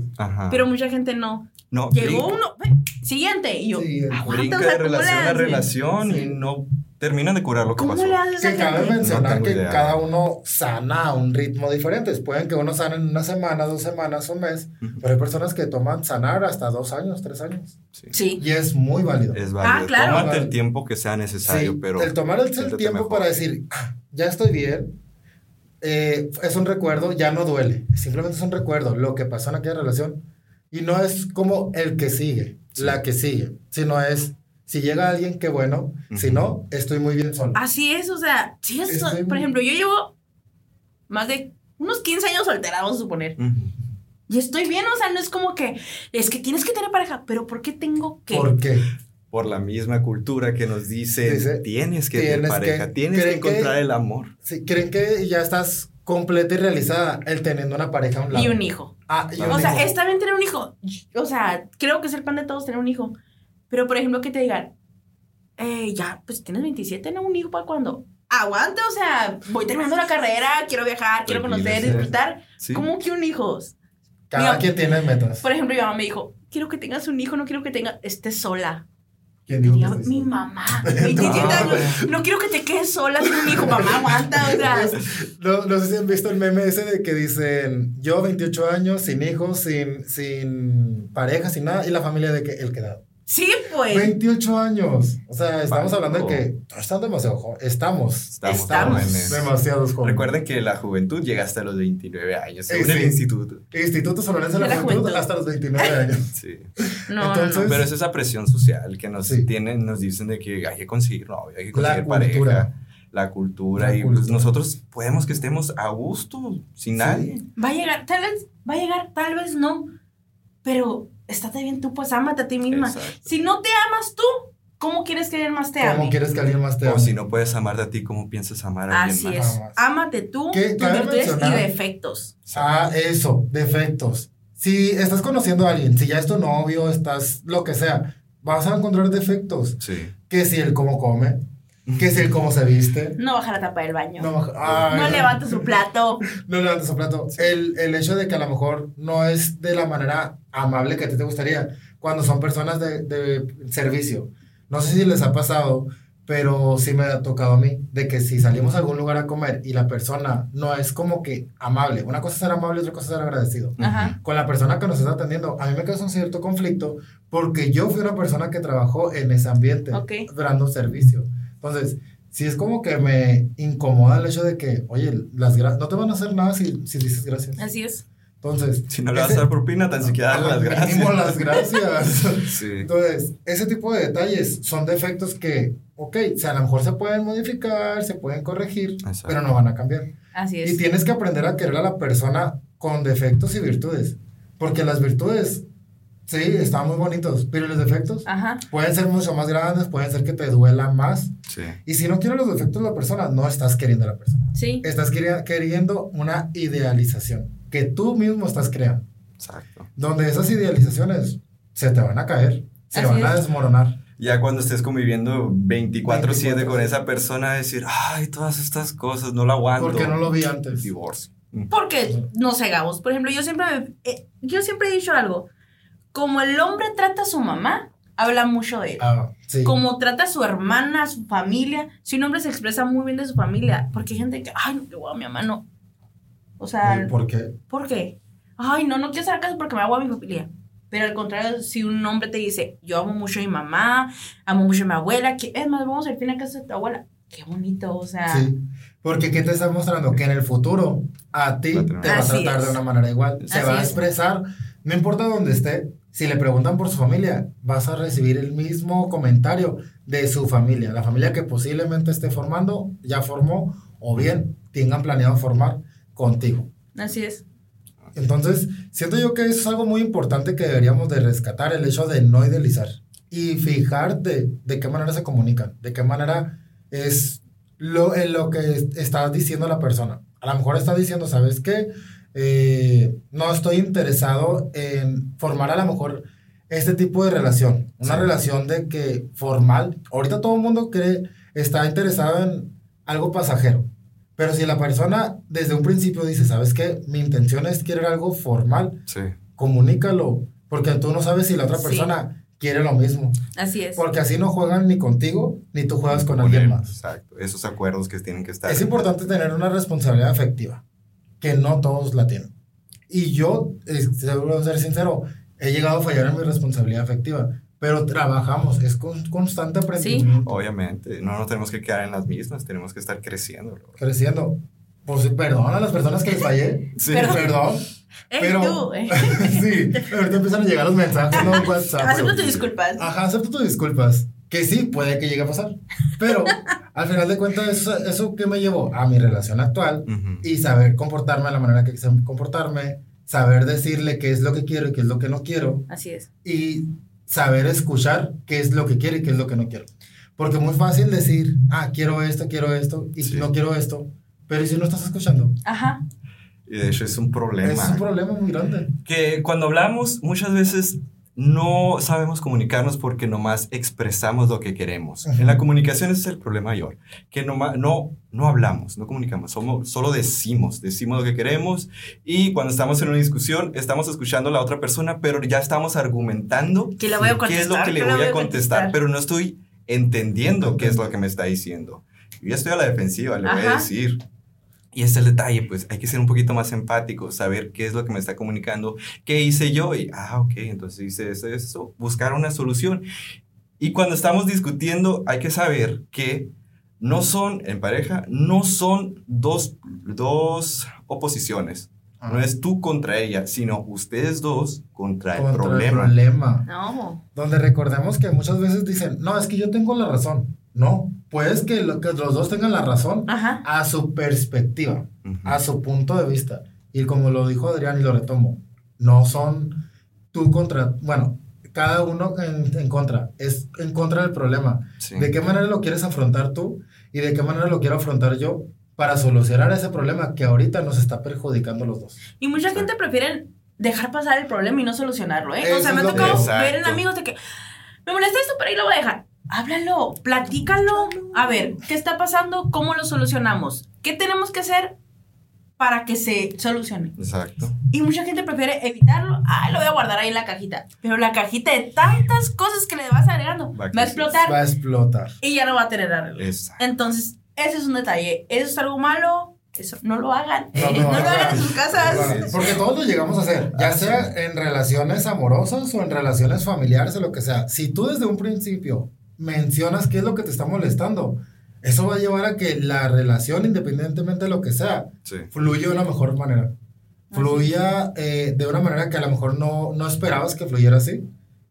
pero mucha gente no. Llegó uno, siguiente, y yo, aguanta, o sea, relación y no terminan de curar lo que pasó. Que cabe mencionar que cada uno sana a un ritmo diferente. Pueden que uno sane en una semana, 2 semanas, un mes, pero hay personas que toman sanar hasta 2 años, 3 años. Sí. Y es muy válido. Es válido. Claro. Tómate el tiempo que sea necesario, pero... El tomar el tiempo mejor para decir, ya estoy bien, es un recuerdo, ya no duele. Simplemente es un recuerdo, lo que pasó en aquella relación. Y no es como el que sigue, la que sigue, sino es... Si llega alguien, qué bueno. Si no, estoy muy bien solo. Así es, o sea, por ejemplo, yo llevo más de unos 15 años soltera, vamos a suponer. Y estoy bien, o sea, no es como que... Es que tienes que tener pareja, pero ¿por qué tengo que...? ¿Por qué? Por la misma cultura que nos dice tienes que tener pareja, tienes que encontrar el amor. Sí, creen que ya estás completa y realizada el teniendo una pareja a un lado. Y un hijo. O sea, está bien tener un hijo. O sea, creo que es el pan de todos tener un hijo. Pero, por ejemplo, que te digan, ya, pues tienes 27, ¿no? Un hijo para cuando aguante, o sea, voy terminando la carrera, quiero viajar, quiero conocer, disfrutar. Sí. ¿Cómo que un hijo? Cada quien tiene metas. Por ejemplo, mi mamá me dijo, quiero que tengas un hijo, no quiero que estés sola. ¿Quién dijo? Mi mamá, 27 años, no quiero que te quedes sola sin un hijo, mamá, aguanta, o sea. No sé si han visto el meme ese de que dicen, yo 28 años, sin hijos, sin pareja, sin nada, y la familia de que el quedado. Sí, pues. 28 años. O sea, estamos hablando de que están demasiado jóvenes. Estamos demasiado jóvenes. Recuerden que la juventud llega hasta los 29 años. Según el Instituto. Instituto Sonorense de la Juventud hasta los 29 años. Sí. Entonces, pero es esa presión social que nos tienen, nos dicen de que hay que conseguir novia, hay que conseguir pareja. La cultura. Pues nosotros podemos que estemos a gusto, sin nadie. Va a llegar, tal vez no. Pero estate bien tú, pues ámate a ti misma. Exacto. Si no te amas tú, ¿cómo quieres que alguien más te ame? ¿Cómo quieres que alguien más te ame? O si no puedes amarte a ti, ¿cómo piensas amar a alguien más? Así es, ámate tú, tus virtudes y defectos. Defectos. Si estás conociendo a alguien, si ya es tu novio, estás lo que sea, vas a encontrar defectos. Sí. Que si el cómo come, que si el cómo se viste. No baja la tapa del baño. No levanta su plato. Sí. El hecho de que a lo mejor no es de la manera amable que a ti te gustaría. Cuando son personas de servicio. No sé si les ha pasado, pero sí me ha tocado a mí. De que si salimos a algún lugar a comer y la persona no es como que amable. Una cosa es ser amable, otra cosa es ser agradecido. Ajá. Con la persona que nos está atendiendo, a mí me causa un cierto conflicto porque yo fui una persona que trabajó en ese ambiente. Okay. Dando servicio. Entonces, si es como que me incomoda el hecho de que, oye, las gracias, no te van a hacer nada si dices gracias. Así es. Entonces, si no le vas a dar propina, tan siquiera las gracias. Mínimo las gracias. Sí. Entonces, ese tipo de detalles son defectos que, o sea, a lo mejor se pueden modificar, se pueden corregir, pero no van a cambiar. Así es. Y tienes que aprender a querer a la persona con defectos y virtudes, porque las virtudes... Sí, están muy bonitos, pero los defectos pueden ser mucho más grandes, pueden ser que te duela más. Sí. Y si no quieres los defectos de la persona, no estás queriendo a la persona. Sí. Estás queriendo una idealización que tú mismo estás creando. Exacto. Donde esas idealizaciones se te van a caer, se van a desmoronar. Ya cuando estés conviviendo 24/7 con esa persona, decir, ay, todas estas cosas, no la aguanto. Porque no lo vi antes. Divorcio. Porque nos cegamos. Por ejemplo, yo siempre he dicho algo. Como el hombre trata a su mamá, habla mucho de él. Sí. Como trata a su hermana, a su familia. Si un hombre se expresa muy bien de su familia, porque hay gente que, ay, no, que guau, mi mamá no. O sea, ¿por qué? ¿Por qué? Ay, no, no quiero sacar casa porque me hago a mi familia. Pero al contrario, si un hombre te dice, yo amo mucho a mi mamá, amo mucho a mi abuela, que es más, vamos al fin a casa de tu abuela. Qué bonito, o sea. Sí, porque ¿qué te está mostrando? Que en el futuro a ti te va a tratar de una manera igual. Se va a expresar, no importa dónde esté, si le preguntan por su familia, vas a recibir el mismo comentario de su familia. La familia que posiblemente esté formando, ya formó, o bien tengan planeado formar contigo. Así es. Entonces, siento yo que eso es algo muy importante que deberíamos de rescatar, el hecho de no idealizar y fijarte de qué manera se comunican, de qué manera es lo que está diciendo la persona. A lo mejor está diciendo, ¿sabes qué? No estoy interesado en formar a lo mejor este tipo de relación, una relación de que formal. Ahorita todo el mundo está interesado en algo pasajero. Pero si la persona desde un principio dice, ¿sabes qué? Mi intención es querer algo formal. Sí. Comunícalo, porque tú no sabes si la otra persona quiere lo mismo. Así es. Porque así no juegan ni contigo, ni tú juegas con alguien más. Exacto. Esos acuerdos que tienen que estar. Es importante tener una responsabilidad afectiva, que no todos la tienen. Y yo, debo ser sincero, he llegado a fallar en mi responsabilidad afectiva. Pero trabajamos, es constante aprendizaje. Sí, obviamente, no nos tenemos que quedar en las mismas, tenemos que estar creciendo. Bro. Creciendo. Pues, perdón a las personas que les fallé. Sí, perdón. Pero tú, sí, ahorita empiezan a llegar los mensajes, no WhatsApp. Acepto tus disculpas. Ajá, acepto tus disculpas. Que sí, puede que llegue a pasar. Pero al final de cuentas, eso que me llevó a mi relación actual y saber comportarme de la manera que quise comportarme, saber decirle qué es lo que quiero y qué es lo que no quiero. Así es. Y saber escuchar qué es lo que quiero y qué es lo que no quiero. Porque es muy fácil decir, quiero esto, y no quiero esto. Pero si no estás escuchando. Ajá. Y de hecho es un problema. Es un problema muy grande. Que cuando hablamos, muchas veces no sabemos comunicarnos porque nomás expresamos lo que queremos. Ajá. En la comunicación ese es el problema mayor. Que no hablamos, no comunicamos. Solo decimos lo que queremos. Y cuando estamos en una discusión, estamos escuchando a la otra persona, pero ya estamos argumentando qué es lo que le voy a contestar. Pero no estoy entendiendo qué es lo que me está diciendo. Yo ya estoy a la defensiva, le voy a decir. Y ese es el detalle, pues hay que ser un poquito más empático, saber qué es lo que me está comunicando, qué hice yo y, ok, entonces hice eso, buscar una solución. Y cuando estamos discutiendo, hay que saber que no son, en pareja, no son dos oposiciones. No es tú contra ella, sino ustedes dos contra el problema. No. Donde recordemos que muchas veces dicen, no, es que yo tengo la razón. No, pues que los dos tengan la razón a su perspectiva, a su punto de vista. Y como lo dijo Adrián y lo retomo, no son tú contra, bueno, cada uno en contra, es en contra del problema. Sí. ¿De qué manera lo quieres afrontar tú y de qué manera lo quiero afrontar yo para solucionar ese problema que ahorita nos está perjudicando los dos? Y mucha gente prefiere dejar pasar el problema y no solucionarlo, ¿eh? Eso, o sea, me ha tocado ver en amigos de que me molesta esto, pero ahí lo voy a dejar. Háblalo, platícalo, a ver, ¿qué está pasando? ¿Cómo lo solucionamos? ¿Qué tenemos que hacer para que se solucione? Exacto. Y mucha gente prefiere evitarlo, lo voy a guardar ahí en la cajita. Pero la cajita de tantas cosas que le vas agregando va a explotar. Va a explotar. Y ya no va a tener arreglo. Exacto. Entonces, ese es un detalle, eso es algo malo. Eso, no lo hagan, no lo hagan en sus casas. Porque todos lo llegamos a hacer, ya sea en relaciones amorosas o en relaciones familiares o lo que sea. Si tú desde un principio mencionas qué es lo que te está molestando, eso va a llevar a que la relación, independientemente de lo que sea, fluya de una mejor manera. Fluya de una manera que a lo mejor no esperabas que fluyera así,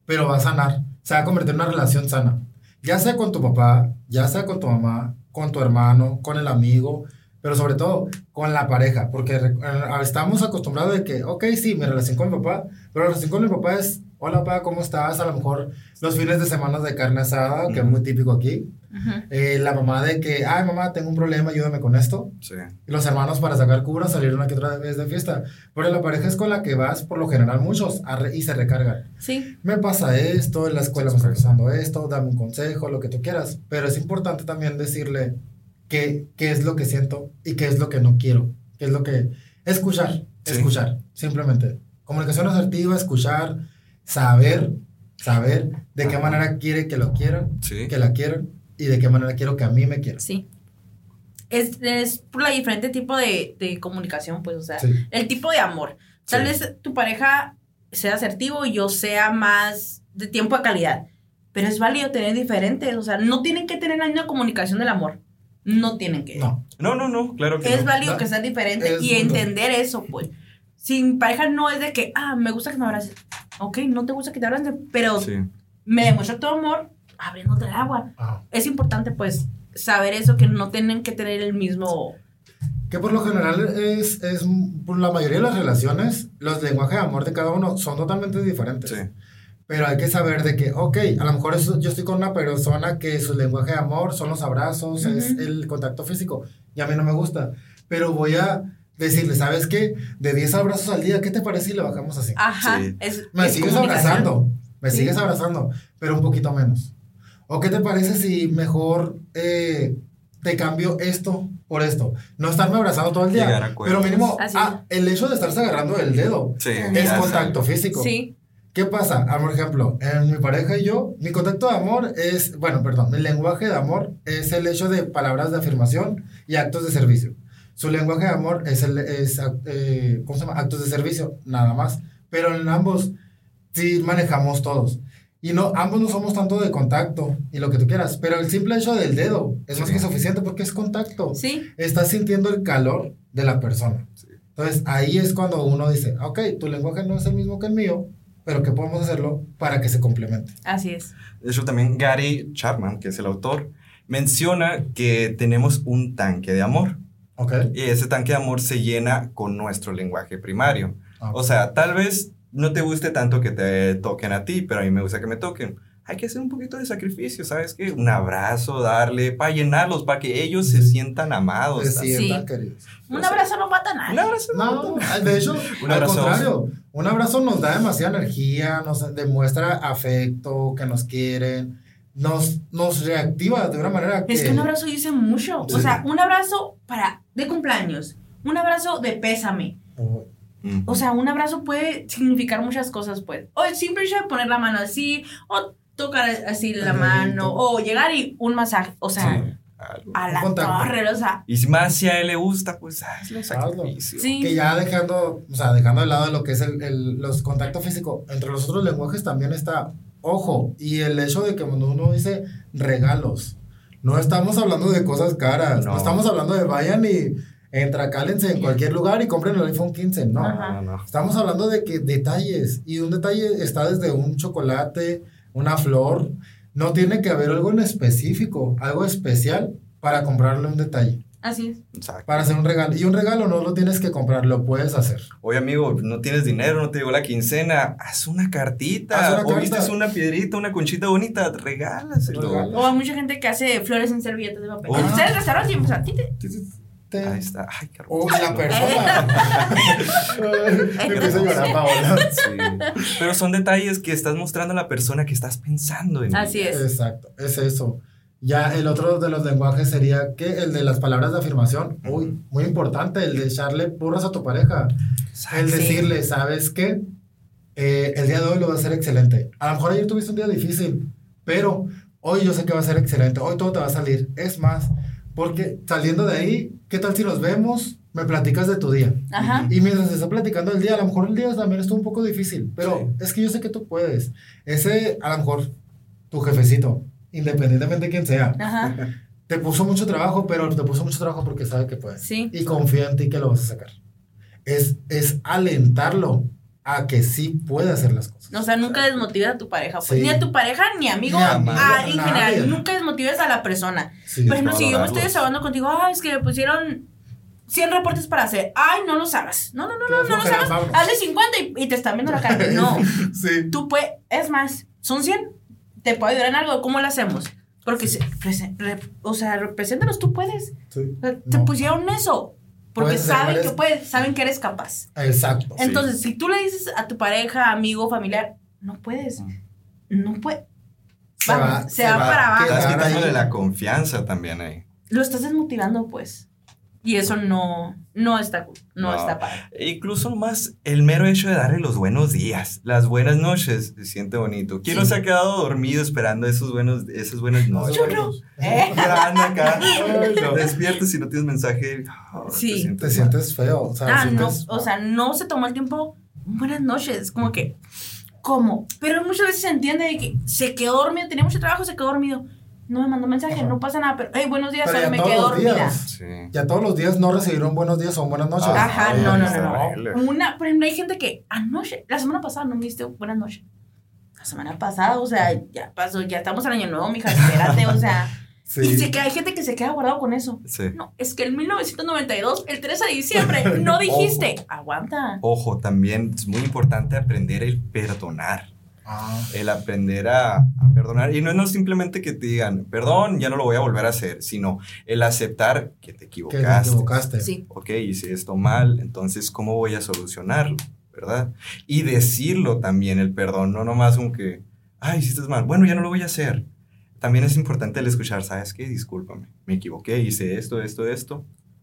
pero va a sanar, se va a convertir en una relación sana. Ya sea con tu papá, ya sea con tu mamá, con tu hermano, con el amigo, pero sobre todo con la pareja, porque estamos acostumbrados de que, ok, sí, mi relación con mi papá, pero la relación con mi papá es, hola papá, ¿cómo estás? A lo mejor los fines de semana de carne asada, que es muy típico aquí. La mamá de que, ay mamá, tengo un problema, ayúdame con esto. Sí. Y los hermanos para sacar curas, salir una que otra vez de fiesta. Pero la pareja es con la que vas, por lo general, muchos y se recargan. Sí. Me pasa esto, en la escuela me está pasando esto, dame un consejo, lo que tú quieras. Pero es importante también decirle qué es lo que siento y qué es lo que no quiero. Qué es lo que... Escuchar, simplemente. Comunicación asertiva, escuchar, saber saber de qué manera quiere que lo quieran, sí, que la quieran, y de qué manera quiero que a mí me quieran. Sí. Es por la diferente tipo de comunicación, pues, o sea, sí, el tipo de amor. Tal vez, sí, tu pareja sea asertivo y yo sea más de tiempo de calidad, pero es válido tener diferentes, o sea, no tienen que tener la misma comunicación del amor. No tienen que. No, claro que es no. Es válido, ¿no?, que sean diferentes y entender eso, pues. Sin pareja no es de que, me gusta que me abraces. Ok, no te gusta que te abraces, pero sí, me demuestra tu amor abriéndote el agua. Es importante, pues, saber eso, que no tienen que tener el mismo... Que por lo general es por la mayoría de las relaciones, los lenguajes de amor de cada uno son totalmente diferentes. Sí. Pero hay que saber de que, ok, a lo mejor yo estoy con una persona que su lenguaje de amor son los abrazos, uh-huh, es el contacto físico, y a mí no me gusta. Pero voy a decirle, ¿sabes qué? De 10 abrazos al día, ¿qué te parece si le bajamos así? Ajá. Sí. Me sigues abrazando, pero un poquito menos. ¿O qué te parece si mejor te cambio esto por esto? No estarme abrazando todo el día, pero mínimo, el hecho de estarse agarrando el dedo, sí, es contacto físico. Sí. ¿Qué pasa? Por ejemplo, en mi pareja y yo, mi contacto de amor es, mi lenguaje de amor es el hecho de palabras de afirmación y actos de servicio. Su lenguaje de amor es actos de servicio, nada más. Pero en ambos sí manejamos todos. Y no, ambos no somos tanto de contacto y lo que tú quieras, pero el simple hecho del dedo es más que suficiente porque es contacto. Sí. Estás sintiendo el calor de la persona. Sí. Entonces, ahí es cuando uno dice, okay, tu lenguaje no es el mismo que el mío, pero que podemos hacerlo para que se complemente. Así es. De hecho, también Gary Chapman, que es el autor, menciona que tenemos un tanque de amor. Okay. Y ese tanque de amor se llena con nuestro lenguaje primario. Okay. O sea, tal vez no te guste tanto que te toquen a ti, pero a mí me gusta que me toquen. Hay que hacer un poquito de sacrificio, ¿sabes qué? Un abrazo, darle, para llenarlos, para que ellos se sientan amados. Se sientan queridos. Un abrazo no mata a nadie. No. De hecho, al contrario, un abrazo nos da demasiada energía, nos demuestra afecto, que nos quieren, nos reactiva de una manera que... Es que un abrazo dice mucho. Sí. O sea, un abrazo de cumpleaños, un abrazo de pésame. Uh-huh. O sea, un abrazo puede significar muchas cosas, pues. O el simple hecho de poner la mano así, o tocar así la mano, o llegar y un masaje, o sea, sí, a la torre, o sea. Y más si a él le gusta, pues hazlo, sacrificio. Sí. Que ya dejando de lado lo que es los contactos físicos, entre los otros lenguajes también está, ojo, y el hecho de que cuando uno dice regalos, no estamos hablando de cosas caras, no estamos hablando de vayan y cálense en cualquier lugar y compren el iPhone 15, no. Estamos hablando de que detalles, y un detalle está desde un chocolate, una flor, no tiene que haber algo en específico, algo especial para comprarle un detalle. Así es. Exacto. Para hacer un regalo. Y un regalo no lo tienes que comprar, lo puedes hacer. Oye, amigo, no tienes dinero, no te llegó la quincena, haz una cartita. O viste una piedrita, una conchita bonita, regálaselo. O hay mucha gente que hace flores en servilletas de papel. Ustedes rezaron y empezaron. Ahí está. Ay, qué hermoso. La persona. Me empiezo a llorar, Paola. Sí. Pero son detalles que estás mostrando a la persona que estás pensando en. Así es. Exacto, es eso. Ya el otro de los lenguajes sería el de las palabras de afirmación. Uy, muy importante, el de echarle porras a tu pareja. El decirle, ¿sabes qué? El día de hoy lo va a ser excelente. A lo mejor ayer tuviste un día difícil, pero hoy yo sé que va a ser excelente. Hoy todo te va a salir. Es más, porque saliendo de ahí, ¿qué tal si nos vemos? Me platicas de tu día. Ajá. Y mientras está platicando el día, a lo mejor el día también estuvo un poco difícil, pero es que yo sé que tú puedes. Ese, a lo mejor, tu jefecito, independientemente de quién sea, ajá, te puso mucho trabajo, pero te puso mucho trabajo porque sabe que puedes. Sí. Y confía en ti que lo vas a sacar. Es alentarlo a que sí puede hacer las cosas. O sea, nunca desmotives a tu pareja, pues. Sí. Ni a tu pareja, ni amigo, en general. Nunca desmotives a la persona. Sí, por ejemplo, si yo me estoy desahogando contigo, es que me pusieron 100 reportes para hacer. No los hagas. No los hagas. Hazle 50 y te están viendo la cara. No. Sí. Tú puedes, es más, son 100. Te puede ayudar en algo. ¿Cómo lo hacemos? Porque, preséntanos, tú puedes. Sí. Te pusieron eso. Porque saben que puedes, saben que eres capaz. Exacto. Entonces, si tú le dices a tu pareja, amigo, familiar, no puedes. Se va para abajo. Estás quitándole la confianza también ahí. Lo estás desmotivando, pues. Y eso no está cool, no está padre. Incluso más el mero hecho de darle los buenos días, las buenas noches, se siente bonito. ¿Quién no se ha quedado dormido esperando esas buenas noches? Yo no. Anda acá, despiertas y no tienes mensaje. Sí. Te sientes feo. O sea, no se toma el tiempo. Buenas noches, como que, ¿cómo? Pero muchas veces se entiende de que se quedó dormido, tenía mucho trabajo, se quedó dormido. No me mandó mensaje, no pasa nada, pero hey, buenos días, pero me quedé dormida. Sí. Ya todos los días no recibieron buenos días o buenas noches. Ajá, no. Por ejemplo, hay gente que anoche, la semana pasada no me diste buenas noches. La semana pasada, o sea, ya pasó, ya estamos al año nuevo, mija, espérate, o sea. Sí. Y hay gente que se queda guardado con eso. Sí. No, es que en 1992, el 13 de diciembre, no dijiste. Ojo, aguanta. Ojo, también es muy importante aprender el perdonar. El aprender a perdonar. Y no es simplemente que te digan perdón, ya no lo voy a volver a hacer, sino el aceptar que te equivocaste. Que te equivocaste. Sí. Ok, hice esto mal, entonces ¿cómo voy a solucionarlo? ¿Verdad? Y decirlo también, el perdón. No nomás un que, hiciste mal, bueno, ya no lo voy a hacer. También es importante el escuchar, ¿sabes qué? Discúlpame, me equivoqué, hice esto.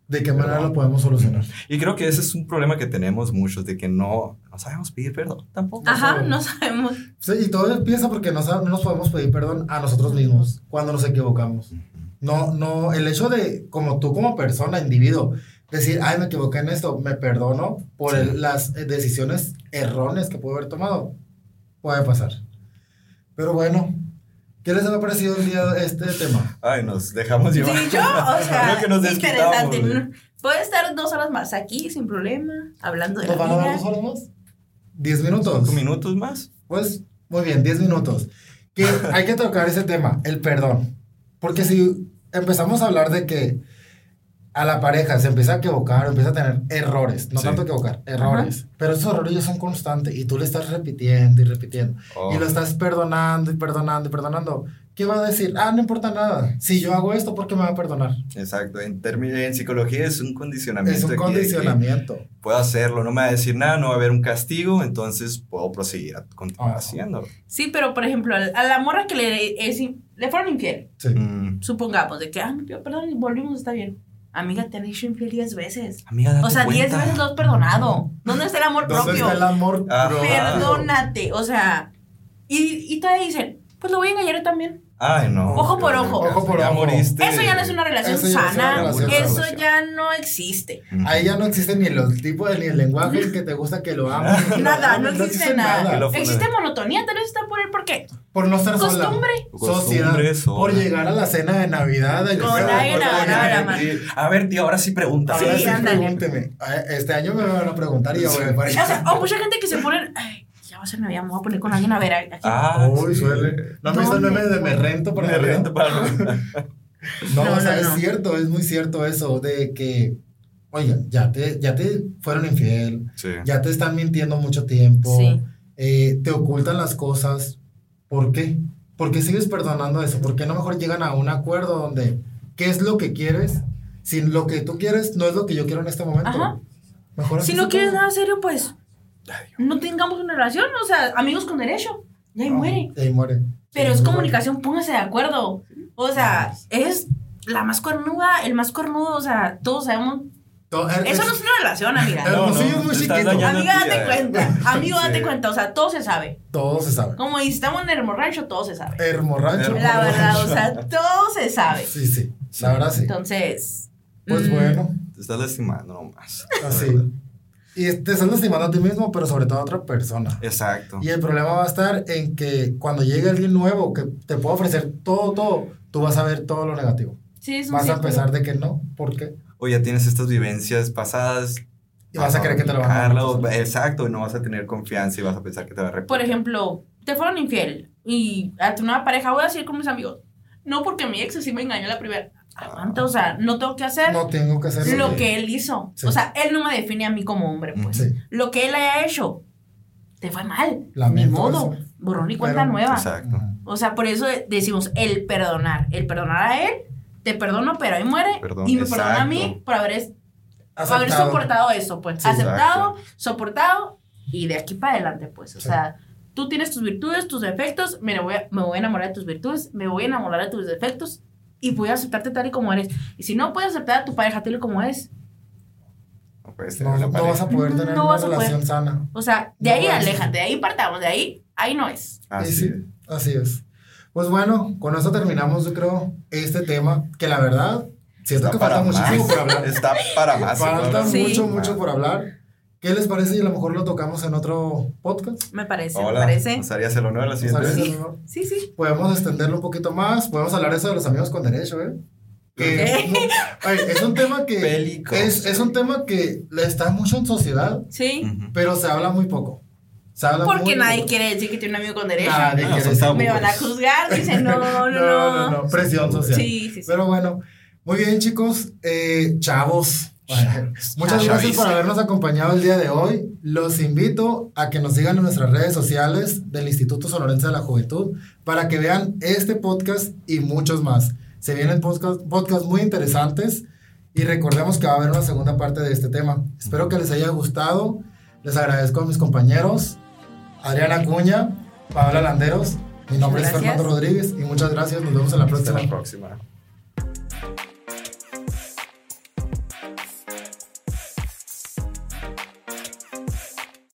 ¿De qué manera lo podemos solucionar? Y creo que ese es un problema que tenemos muchos, de que no sabemos pedir perdón tampoco. Ajá, no sabemos. Sí, y todo empieza porque no nos podemos pedir perdón a nosotros mismos cuando nos equivocamos. No, el hecho de, como tú como persona, individuo, decir, me equivoqué en esto, me perdono por las decisiones erróneas que puedo haber tomado, puede pasar. Pero bueno, ¿qué les ha parecido el día de este tema? Nos dejamos llevar. Sí, yo, o sea, creo que interesante. Puede estar 2 horas más aquí, sin problema, hablando de la vida. ¿Nos van a dar 2 horas más? 10 minutos. 5 minutos más. Pues, muy bien, 10 minutos. Que hay que tocar ese tema, el perdón. Porque si empezamos a hablar de que a la pareja se empieza a equivocar, empieza a tener errores, no tanto equivocar, errores. Ajá. Pero esos errores ya son constantes y tú le estás repitiendo y repitiendo. Y lo estás perdonando y perdonando y perdonando. ¿Qué va a decir? No importa nada. Si yo hago esto, ¿por qué me va a perdonar? Exacto. En psicología es un condicionamiento. Es un condicionamiento. De que puedo hacerlo, no me va a decir nada, no va a haber un castigo, entonces puedo proseguir a continuar haciéndolo. Sí, pero por ejemplo, a la morra que le fueron infiel. Sí. Supongamos de que, me pidió perdón y volvimos, está bien. Amiga, te han hecho infiel 10 veces. Amiga, date cuenta. 10 veces lo has perdonado. ¿Dónde está el amor propio? ¿Dónde está el amor propio? Perdónate, o sea. Y todavía dicen, pues lo voy a engañar también. No. Ojo por ojo. Ojo por ojo. Eso ya no es una relación sana. Eso ya no existe. Ahí ya no existe ni el tipo ni el lenguaje que te gusta que lo ames. Nada, no existe nada. Existe monotonía, tal vez está por él. ¿Por qué? Por no estar sola. Costumbre. Sociedad. Por llegar a la cena de Navidad. A ver, tío, ahora sí pregunta. Ahora sí, pregúnteme. Este año me van a preguntar y yo voy a parecer. O mucha gente que se pone... ya va a ser Navidad, me voy a poner con alguien a ver aquí. Uy, suele. ¿No me hizo el meme de me rento para me rento para No, es cierto, es muy cierto eso de que, oye, ya te fueron infiel, ya te están mintiendo mucho tiempo, te ocultan las cosas. ¿Por qué? ¿Por qué sigues perdonando eso? ¿Por qué no mejor llegan a un acuerdo donde qué es lo que quieres? Si lo que tú quieres no es lo que yo quiero en este momento. Ajá. Mejor si no quieres nada serio, pues... no tengamos una relación, o sea, amigos con derecho. Y ahí muere. Y ahí muere. Pero es comunicación, póngase de acuerdo. O sea, es la más cornuda, el más cornudo, o sea, todos sabemos. Eso no es una relación, amiga. Es muy chiquito. Amiga, date cuenta. Amigo, date cuenta. O sea, todo se sabe. Todo se sabe. Como estamos en el Hermorancho, todo se sabe. Hermorancho. La verdad, o sea, todo se sabe. Sí. La verdad, sí. Entonces. Pues bueno. Te estás lastimando nomás. Así. Y te estás lastimando a ti mismo, pero sobre todo a otra persona. Exacto. Y el problema va a estar en que cuando llegue alguien nuevo que te pueda ofrecer todo, tú vas a ver todo lo negativo. Sí, es un círculo. Vas a pensar de que no, ¿por qué? O ya tienes estas vivencias pasadas. Y vas a creer que te lo van a dar. Exacto, y no vas a tener confianza y vas a pensar que te va a repetir. Por ejemplo, te fueron infiel y a tu nueva pareja voy a decir con mis amigos, no porque mi ex sí me engañó la primera. Aguanta, o sea, no tengo que hacer lo que él hizo. Sí. O sea, él no me define a mí como hombre, pues. Sí. Lo que él haya hecho, te fue mal. Ni modo, eso. Borrón y cuenta nueva. Exacto. O sea, por eso decimos el perdonar a él, te perdono, pero ahí muere. Perdón, y me perdona a mí por haber soportado eso, pues. Sí, aceptado, exacto. Soportado y de aquí para adelante, pues. O sea, tú tienes tus virtudes, tus defectos, me voy a enamorar de tus virtudes, me voy a enamorar de tus defectos. y voy a aceptarte tal y como eres. Y si no puedes aceptar a tu pareja tal y como es, no puedes tener no vas a poder tener una relación sana. O sea, de ahí aléjate, de ahí partamos, de ahí no es. Así es. Así es. Pues bueno, con esto terminamos, yo creo, este tema, que la verdad, siento que falta muchísimo por hablar. Está para más. Falta mucho por hablar. ¿Qué les parece? Y a lo mejor lo tocamos en otro podcast. Me parece. Nos harías el honor de la siguiente. Sí. Podemos extenderlo un poquito más. Podemos hablar eso de los amigos con derecho, ¿eh? Es un tema que... Es un tema que está mucho en sociedad. Sí. Pero se habla muy poco. Porque nadie quiere decir que tiene un amigo con derecho. Me van a juzgar, dicen no. Presión social. Sí. Pero bueno, muy bien, chicos. Chavos. Bueno, muchas gracias por habernos acompañado el día de hoy. Los invito a que nos sigan en nuestras redes sociales del Instituto Sonorense de la Juventud para que vean este podcast y muchos más. Se vienen podcasts muy interesantes y recordemos que va a haber una segunda parte de este tema. Espero que les haya gustado. Les agradezco a mis compañeros Adrián Acuña, Paola Landeros. Mi nombre es Fernando Rodríguez y muchas gracias. Nos vemos en la próxima.